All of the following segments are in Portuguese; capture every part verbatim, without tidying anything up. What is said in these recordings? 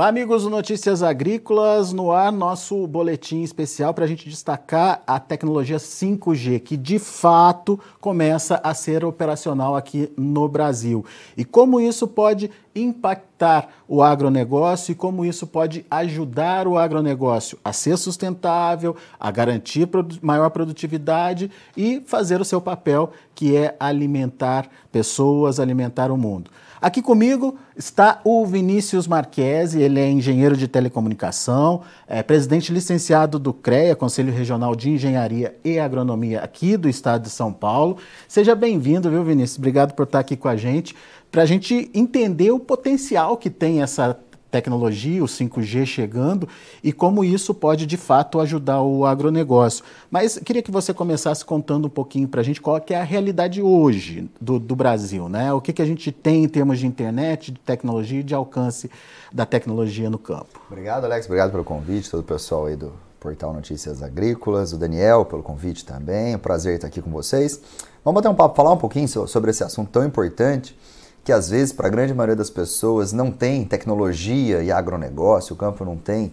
Olá, amigos do Notícias Agrícolas, no ar nosso boletim especial para a gente destacar a tecnologia cinco G, que de fato começa a ser operacional aqui no Brasil. E como isso pode impactar o agronegócio e como isso pode ajudar o agronegócio a ser sustentável, a garantir maior produtividade e fazer o seu papel, que é alimentar pessoas, alimentar o mundo. Aqui comigo está o Vinícius Marquezi, ele é engenheiro de telecomunicação, é presidente licenciado do CREA, Conselho Regional de Engenharia e Agronomia aqui do estado de São Paulo. Seja bem-vindo, viu, Vinícius? Obrigado por estar aqui com a gente, para a gente entender o potencial que tem essa tecnologia, o cinco G chegando, e como isso pode, de fato, ajudar o agronegócio. Mas queria que você começasse contando um pouquinho para a gente qual que é a realidade hoje do, do Brasil, né? O que, que a gente tem em termos de internet, de tecnologia e de alcance da tecnologia no campo. Obrigado, Alex. Obrigado pelo convite, todo o pessoal aí do Portal Notícias Agrícolas, o Daniel pelo convite também. É um prazer estar aqui com vocês. Vamos bater um papo, falar um pouquinho sobre esse assunto tão importante, que às vezes para a grande maioria das pessoas não tem tecnologia e agronegócio, o campo não tem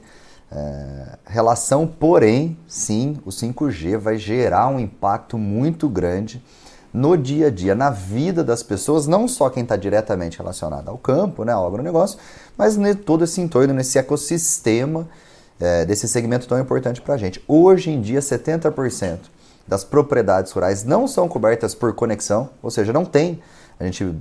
é, relação, porém, sim, o cinco G vai gerar um impacto muito grande no dia a dia, na vida das pessoas, não só quem está diretamente relacionado ao campo, né, ao agronegócio, mas né, todo esse entorno, nesse ecossistema é, desse segmento tão importante para a gente. Hoje em dia, setenta por cento das propriedades rurais não são cobertas por conexão, ou seja, não tem. A gente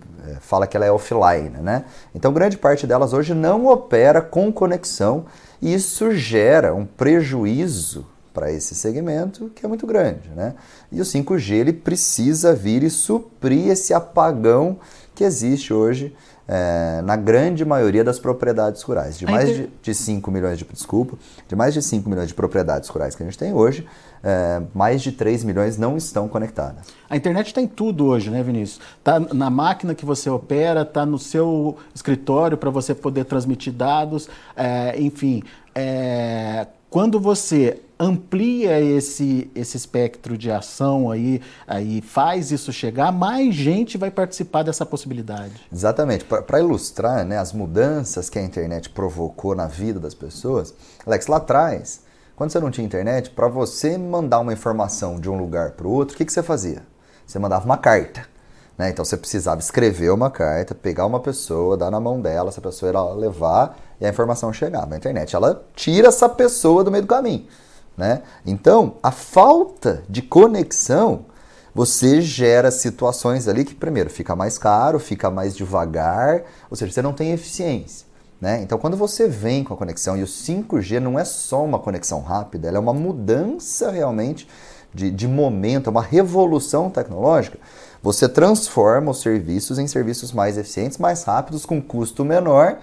fala que ela é offline, né? Então, grande parte delas hoje não opera com conexão e isso gera um prejuízo para esse segmento que é muito grande, né? E o cinco G ele precisa vir e suprir esse apagão que existe hoje é, na grande maioria das propriedades rurais. De mais de, de cinco milhões de, desculpa, de mais de cinco milhões de propriedades rurais que a gente tem hoje, É, mais de três milhões não estão conectadas. A internet está em tudo hoje, né, Vinícius? Está na máquina que você opera, está no seu escritório para você poder transmitir dados. É, enfim, é, quando você amplia esse, esse espectro de ação aí, aí faz isso chegar, mais gente vai participar dessa possibilidade. Exatamente. Para ilustrar, né, as mudanças que a internet provocou na vida das pessoas, Alex, lá atrás, quando você não tinha internet, para você mandar uma informação de um lugar para o outro, o que, que você fazia? Você mandava uma carta, né? Então você precisava escrever uma carta, pegar uma pessoa, dar na mão dela, essa pessoa ia levar e a informação chegava. A internet, ela tira essa pessoa do meio do caminho, né? Então, a falta de conexão, você gera situações ali que, primeiro, fica mais caro, fica mais devagar, ou seja, você não tem eficiência. Né? Então, quando você vem com a conexão, e o cinco G não é só uma conexão rápida, ela é uma mudança realmente de, de momento, é uma revolução tecnológica, você transforma os serviços em serviços mais eficientes, mais rápidos, com custo menor,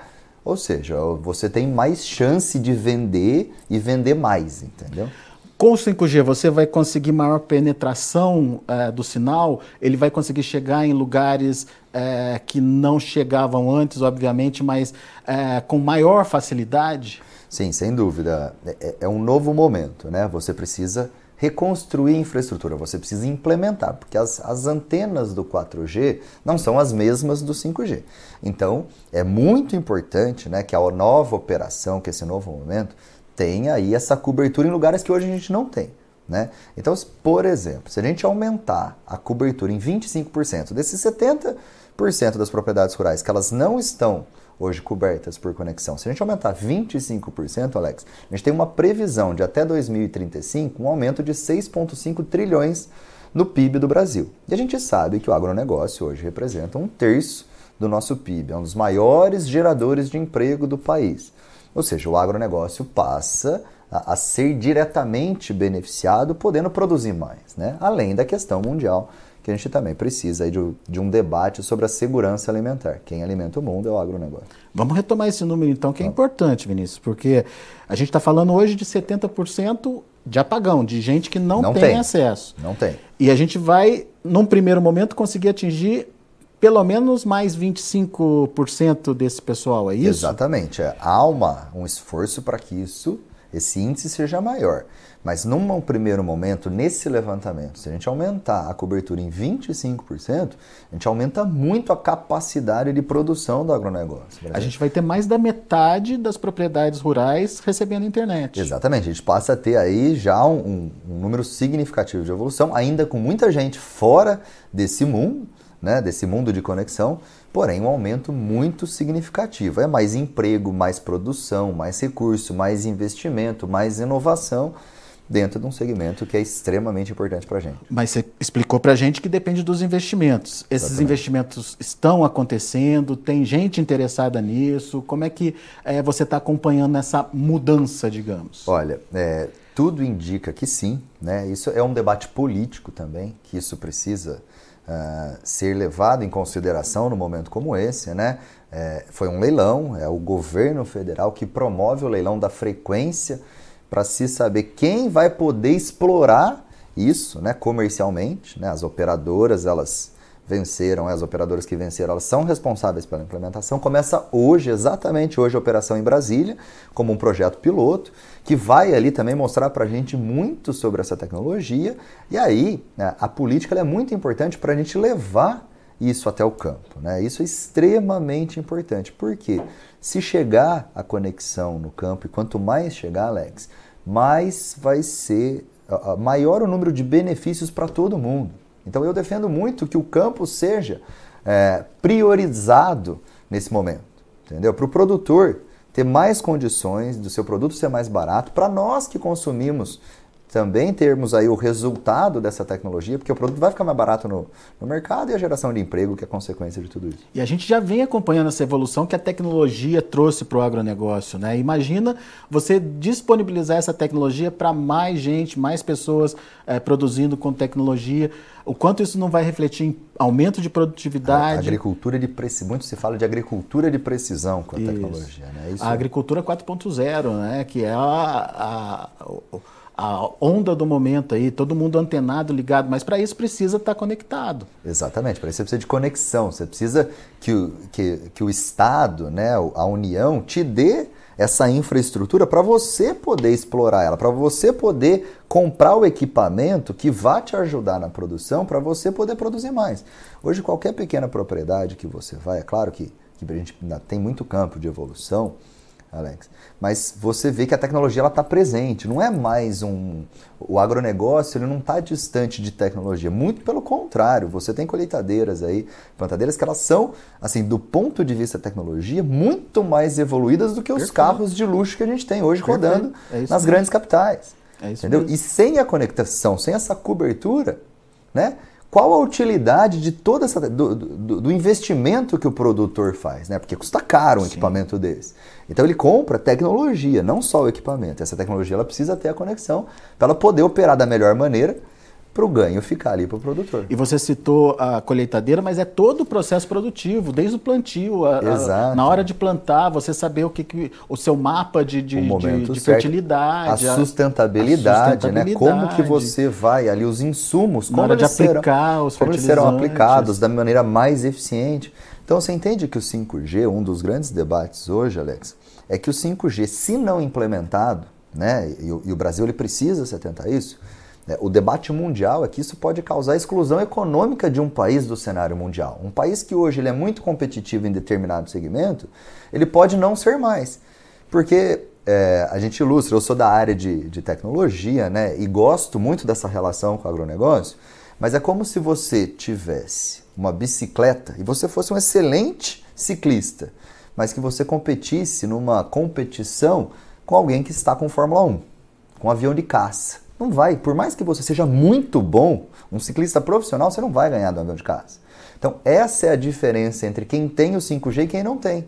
ou seja, você tem mais chance de vender e vender mais, entendeu? Com o cinco G você vai conseguir maior penetração é, do sinal, ele vai conseguir chegar em lugares é, que não chegavam antes, obviamente, mas é, com maior facilidade? Sim, sem dúvida. É, é um novo momento, né? Você precisa reconstruir a infraestrutura, você precisa implementar, porque as, as antenas do quatro G não são as mesmas do cinco G. Então, é muito importante, né, que a nova operação, que esse novo momento, tem aí essa cobertura em lugares que hoje a gente não tem, né? Então, por exemplo, se a gente aumentar a cobertura em vinte e cinco por cento, desses setenta por cento das propriedades rurais que elas não estão hoje cobertas por conexão, se a gente aumentar vinte e cinco por cento, Alex, a gente tem uma previsão de até dois mil e trinta e cinco um aumento de seis vírgula cinco trilhões no P I B do Brasil. E a gente sabe que o agronegócio hoje representa um terço do nosso P I B, é um dos maiores geradores de emprego do país. Ou seja, o agronegócio passa a, a ser diretamente beneficiado, podendo produzir mais, né? Além da questão mundial, que a gente também precisa aí de, de um debate sobre a segurança alimentar. Quem alimenta o mundo é o agronegócio. Vamos retomar esse número então, que é importante, Vinícius, porque a gente está falando hoje de setenta por cento de apagão, de gente que não, não tem, tem acesso. Não tem. E a gente vai, num primeiro momento, conseguir atingir pelo menos mais vinte e cinco por cento desse pessoal, é isso? Exatamente. Há uma, um esforço para que isso esse índice seja maior. Mas num primeiro momento, nesse levantamento, se a gente aumentar a cobertura em vinte e cinco por cento, a gente aumenta muito a capacidade de produção do agronegócio. A gente vai ter mais da metade das propriedades rurais recebendo internet. Exatamente, a gente passa a ter aí já um, um número significativo de evolução, ainda com muita gente fora desse mundo, né, desse mundo de conexão, porém um aumento muito significativo. É mais emprego, mais produção, mais recurso, mais investimento, mais inovação dentro de um segmento que é extremamente importante para a gente. Mas você explicou para a gente que depende dos investimentos. Esses Exatamente. Investimentos estão acontecendo, tem gente interessada nisso? Como é que é, você está acompanhando essa mudança, digamos? Olha, é, tudo indica que sim, né? Isso é um debate político também, que isso precisa... Uh, ser levado em consideração num momento como esse, né? É, foi um leilão, é o governo federal que promove o leilão da frequência para se saber quem vai poder explorar isso, né? Comercialmente, né? As operadoras, elas venceram, as operadoras que venceram, elas são responsáveis pela implementação. Começa hoje, exatamente hoje, a operação em Brasília, como um projeto piloto, que vai ali também mostrar para a gente muito sobre essa tecnologia. E aí, né, a política ela é muito importante para a gente levar isso até o campo, né? Isso é extremamente importante, porque se chegar a conexão no campo, e quanto mais chegar, Alex, mais vai ser maior o número de benefícios para todo mundo. Então eu defendo muito que o campo seja é, priorizado nesse momento, entendeu? Para o produtor ter mais condições do seu produto ser mais barato, para nós que consumimos também termos aí o resultado dessa tecnologia, porque o produto vai ficar mais barato no, no mercado e a geração de emprego que é consequência de tudo isso. E a gente já vem acompanhando essa evolução que a tecnologia trouxe para o agronegócio, né? Imagina você disponibilizar essa tecnologia para mais gente, mais pessoas é, produzindo com tecnologia. O quanto isso não vai refletir em aumento de produtividade? A agricultura de precisão, muito se fala de agricultura de precisão com a isso. tecnologia, né? Isso a é... agricultura quatro ponto zero, né? Que é a... a, a a onda do momento aí, todo mundo antenado, ligado, mas para isso precisa estar conectado. Exatamente, para isso você precisa de conexão, você precisa que o, que, que o Estado, né, a União, te dê essa infraestrutura para você poder explorar ela, para você poder comprar o equipamento que vai te ajudar na produção, para você poder produzir mais. Hoje, qualquer pequena propriedade que você vai, é claro que, que a gente ainda tem muito campo de evolução, Alex, mas você vê que a tecnologia está presente, não é mais um... O agronegócio ele não está distante de tecnologia, muito pelo contrário, você tem colheitadeiras aí, plantadeiras que elas são, assim, do ponto de vista da tecnologia, muito mais evoluídas do que os Perfeito. Carros de luxo que a gente tem hoje Perfeito. Rodando é nas mesmo. Grandes capitais, é isso entendeu? Mesmo. E sem a conexão, sem essa cobertura, né? Qual a utilidade de toda essa, do, do, do investimento que o produtor faz, né? Porque custa caro um Sim. equipamento desse. Então ele compra tecnologia, não só o equipamento. Essa tecnologia ela precisa ter a conexão para ela poder operar da melhor maneira para o ganho ficar ali para o produtor. E você citou a colheitadeira, mas é todo o processo produtivo, desde o plantio, a, a, na hora de plantar, você saber o que, que o seu mapa de, de, de, de fertilidade, a sustentabilidade, a sustentabilidade, né? Como que você vai ali os insumos, como eles, serão, os como eles serão aplicados da maneira mais eficiente. Então você entende que o cinco G, um dos grandes debates hoje, Alex, é que o cinco G, se não implementado, né? E, e o Brasil ele precisa se atentar a isso. O debate mundial é que isso pode causar a exclusão econômica de um país do cenário mundial. Um país que hoje ele é muito competitivo em determinado segmento, ele pode não ser mais. Porque é, a gente ilustra, eu sou da área de, de tecnologia, né, e gosto muito dessa relação com o agronegócio, mas é como se você tivesse uma bicicleta e você fosse um excelente ciclista, mas que você competisse numa competição com alguém que está com Fórmula um, com um avião de caça. Não vai, por mais que você seja muito bom, um ciclista profissional, você não vai ganhar do avião de caça. Então essa é a diferença entre quem tem o cinco G e quem não tem.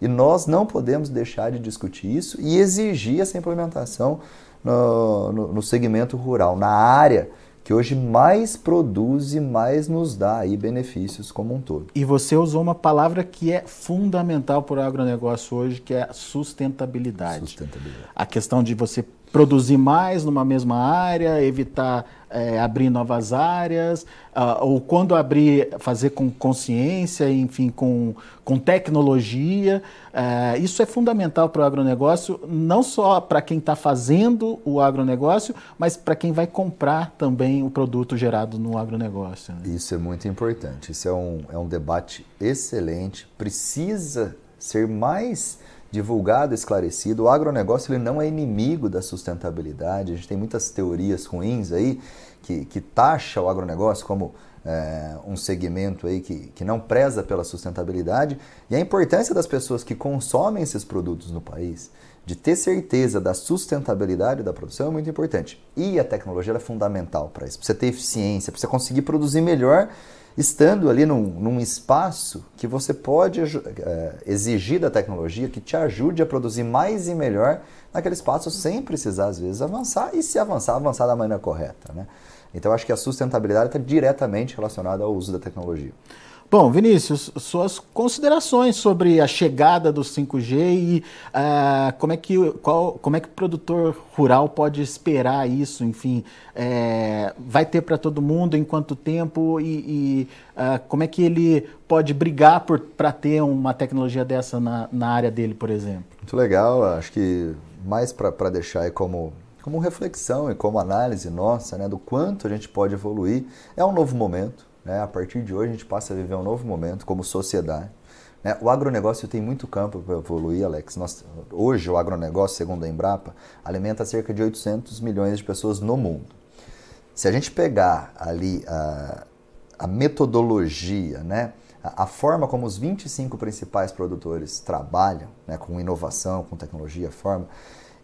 E nós não podemos deixar de discutir isso e exigir essa implementação no, no, no segmento rural, na área que hoje mais produz e mais nos dá aí benefícios como um todo. E você usou uma palavra que é fundamental para o agronegócio hoje, que é sustentabilidade. Sustentabilidade. A questão de você produzir mais numa mesma área, evitar é, abrir novas áreas, ah, ou quando abrir, fazer com consciência, enfim, com, com tecnologia. Ah, isso é fundamental para o agronegócio, não só para quem está fazendo o agronegócio, mas para quem vai comprar também o produto gerado no agronegócio. Né? Isso é muito importante, isso é um, é um debate excelente, precisa ser mais divulgado, esclarecido. O agronegócio ele não é inimigo da sustentabilidade. A gente tem muitas teorias ruins aí que, que taxa o agronegócio como é, um segmento aí que, que não preza pela sustentabilidade. E a importância das pessoas que consomem esses produtos no país, de ter certeza da sustentabilidade da produção é muito importante. E a tecnologia é fundamental para isso, para você ter eficiência, para você conseguir produzir melhor, estando ali num, num espaço que você pode é, exigir da tecnologia que te ajude a produzir mais e melhor naquele espaço sem precisar, às vezes, avançar e, se avançar, avançar da maneira correta, né? Então, acho que a sustentabilidade está diretamente relacionada ao uso da tecnologia. Bom, Vinícius, suas considerações sobre a chegada do cinco G e uh, como, é que, qual, como é que o produtor rural pode esperar isso, enfim, é, vai ter para todo mundo, em quanto tempo e, e uh, como é que ele pode brigar para ter uma tecnologia dessa na, na área dele, por exemplo? Muito legal, acho que mais para deixar aí como... como reflexão e como análise nossa, né, do quanto a gente pode evoluir. É um novo momento, né? A partir de hoje a gente passa a viver um novo momento como sociedade, né? O agronegócio tem muito campo para evoluir, Alex. Nós, hoje o agronegócio, segundo a Embrapa, alimenta cerca de oitocentos milhões de pessoas no mundo. Se a gente pegar ali a, a metodologia, né, a, a forma como os vinte e cinco principais produtores trabalham, né, com inovação, com tecnologia, forma,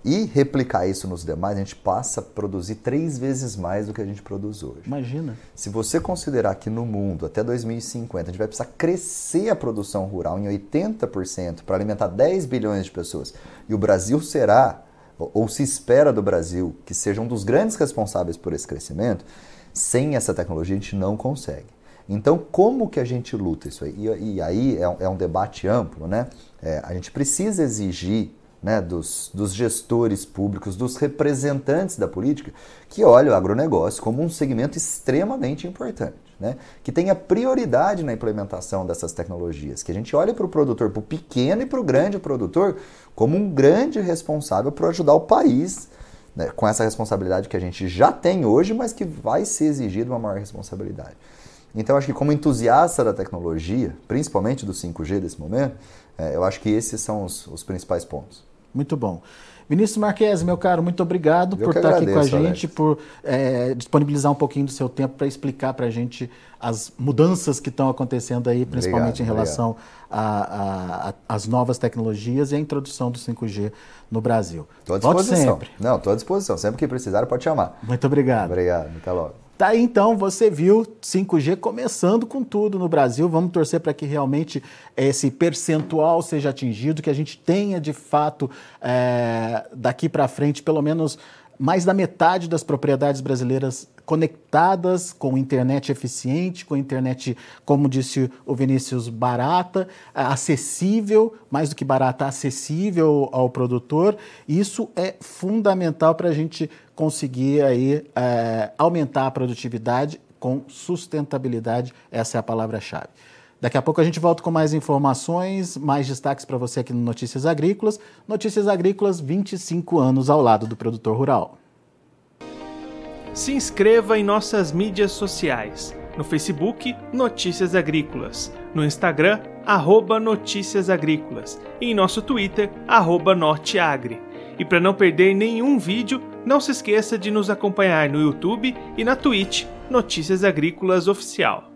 e replicar isso nos demais, a gente passa a produzir três vezes mais do que a gente produz hoje. Imagina. Se você considerar que no mundo, até dois mil e cinquenta, a gente vai precisar crescer a produção rural em oitenta por cento para alimentar dez bilhões de pessoas, e o Brasil será, ou se espera do Brasil, que seja um dos grandes responsáveis por esse crescimento, sem essa tecnologia a gente não consegue. Então, como que a gente luta isso aí? E, e aí é um, é um debate amplo, né? É, a gente precisa exigir, né, dos, dos gestores públicos, dos representantes da política, que olha o agronegócio como um segmento extremamente importante, né, que tenha prioridade na implementação dessas tecnologias, que a gente olhe para o produtor, para o pequeno e para o grande produtor, como um grande responsável por ajudar o país, né, com essa responsabilidade que a gente já tem hoje, mas que vai ser exigida uma maior responsabilidade. Então, acho que como entusiasta da tecnologia, principalmente do cinco G desse momento, é, eu acho que esses são os, os principais pontos. Muito bom. Vinícius Marquezi, meu caro, muito obrigado eu por estar agradeço, aqui com a gente, Alex. por é, disponibilizar um pouquinho do seu tempo para explicar para a gente as mudanças que estão acontecendo aí, principalmente obrigado, em relação às novas tecnologias e a introdução do cinco G no Brasil. Estou à disposição. Volte sempre. Não, estou à disposição. Sempre que precisar, pode chamar. Muito obrigado. Obrigado. Até logo. Tá aí, então, você viu cinco G começando com tudo no Brasil. Vamos torcer para que realmente esse percentual seja atingido, que a gente tenha, de fato, é, daqui para frente, pelo menos mais da metade das propriedades brasileiras conectadas com internet eficiente, com internet, como disse o Vinícius, barata, acessível, mais do que barata, acessível ao produtor. Isso é fundamental para a gente conseguir aí, é, aumentar a produtividade com sustentabilidade. Essa é a palavra-chave. Daqui a pouco a gente volta com mais informações, mais destaques para você aqui no Notícias Agrícolas. Notícias Agrícolas, vinte e cinco anos ao lado do produtor rural. Se inscreva em nossas mídias sociais. No Facebook, Notícias Agrícolas. No Instagram, arroba Notícias Agrícolas. E em nosso Twitter, arroba Norteagri. E para não perder nenhum vídeo, não se esqueça de nos acompanhar no YouTube e na Twitch, Notícias Agrícolas Oficial.